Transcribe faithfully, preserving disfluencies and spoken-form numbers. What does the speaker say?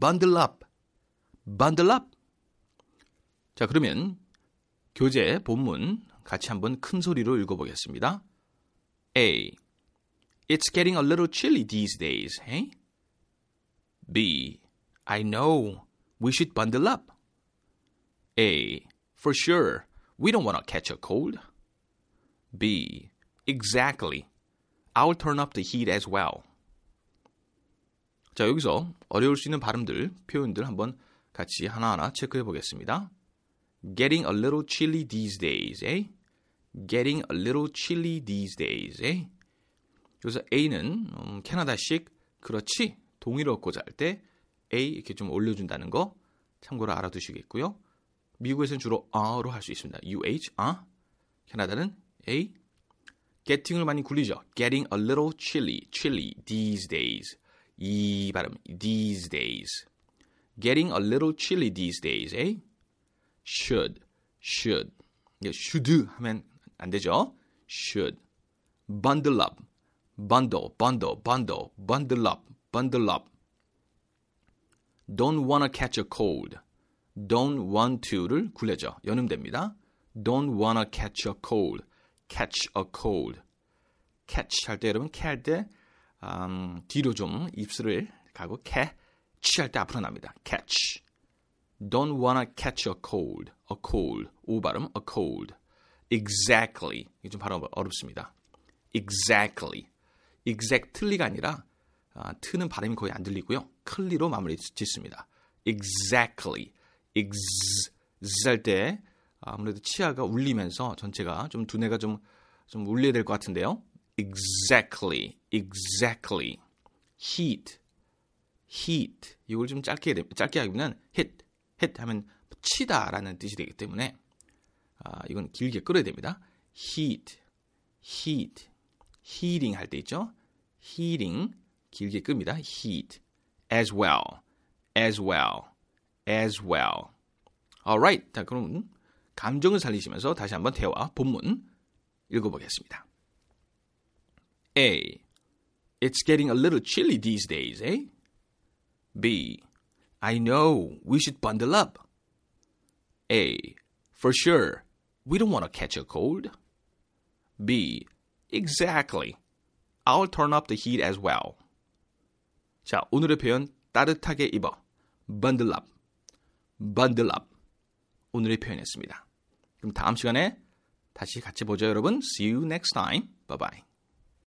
Bundle up! Bundle up! 자, 그러면 교재 본문 같이 한번 큰 소리로 읽어보겠습니다. A. It's getting a little chilly these days, eh? B. I know. We should bundle up. A. For sure. We don't want to catch a cold. B. Exactly. I'll turn up the heat as well. 자, 여기서 어려울 수 있는 발음들, 표현들 한번 같이 하나하나 체크해 보겠습니다. Getting a little chilly these days, eh? Getting a little chilly these days, eh? 여기서 A는 음, 캐나다식 그렇지 동의를 얻고 잘 때 A 이렇게 좀 올려준다는 거 참고로 알아두시겠고요. 미국에서는 주로 아로 할 수 있습니다. UH, 아. 캐나다는 A. Getting을 많이 굴리죠. Getting a little chilly, chilly these days. 이 발음, these days. Getting a little chilly these days, eh? should, should, should 하면 안 되죠. should, bundle up, bundle, bundle, bundle, bundle up, bundle up. don't wanna catch a cold, don't want to를 굴려죠. 연음됩니다. don't wanna catch a cold, catch a cold. catch 할 때 여러분 캐 할 때 음, 뒤로 좀 입술을 가고 catch 할 때 앞으로 납니다. catch. Don't wanna catch a cold, a cold, 오 발음, a cold. Exactly, 이게 좀 발음 어렵습니다. Exactly, exactly가 아니라 아, 트는 발음이 거의 안 들리고요. 클리로 마무리 짓습니다. Exactly, ex, 할 때 아무래도 치아가 울리면서 전체가 좀 두뇌가 좀, 좀 울려야 될 것 같은데요. Exactly, exactly, heat, heat, 이걸 좀 짧게 짧게 하기보다는 hit. hit 하면 치다라는 뜻이 되기 때문에 아, 이건 길게 끌어야 됩니다. heat, heat, heating 할 때 있죠. heating, 길게 끕니다. heat, as well, as well, as well. alright, 자, 그럼 감정을 살리시면서 다시 한번 대화, 본문 읽어보겠습니다. A. It's getting a little chilly these days, eh? B. I know, we should bundle up. A. For sure, we don't want to catch a cold. B. Exactly. I'll turn up the heat as well. 자, 오늘의 표현 따뜻하게 입어. Bundle up. Bundle up. 오늘의 표현이었습니다. 그럼 다음 시간에 다시 같이 보죠, 여러분. See you next time. Bye-bye.